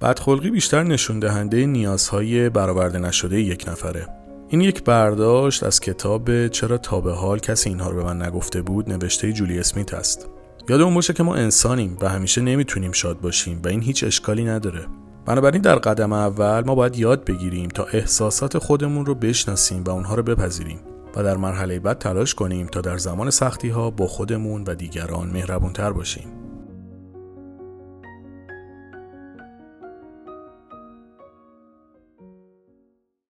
بدخلقی بیشتر نشون دهنده نیازهای برآورده نشده یک نفره. این یک برداشت از کتاب چرا تا به حال کسی اینها رو به من نگفته بود نوشته جولی اسمیت است. یادمون باشه که ما انسانیم و همیشه نمیتونیم شاد باشیم و این هیچ اشکالی نداره. بنابراین در قدم اول ما باید یاد بگیریم تا احساسات خودمون رو بشناسیم و اونها رو بپذیریم و در مرحله بعد تلاش کنیم تا در زمان سختی‌ها با خودمون و دیگران مهربان‌تر باشیم.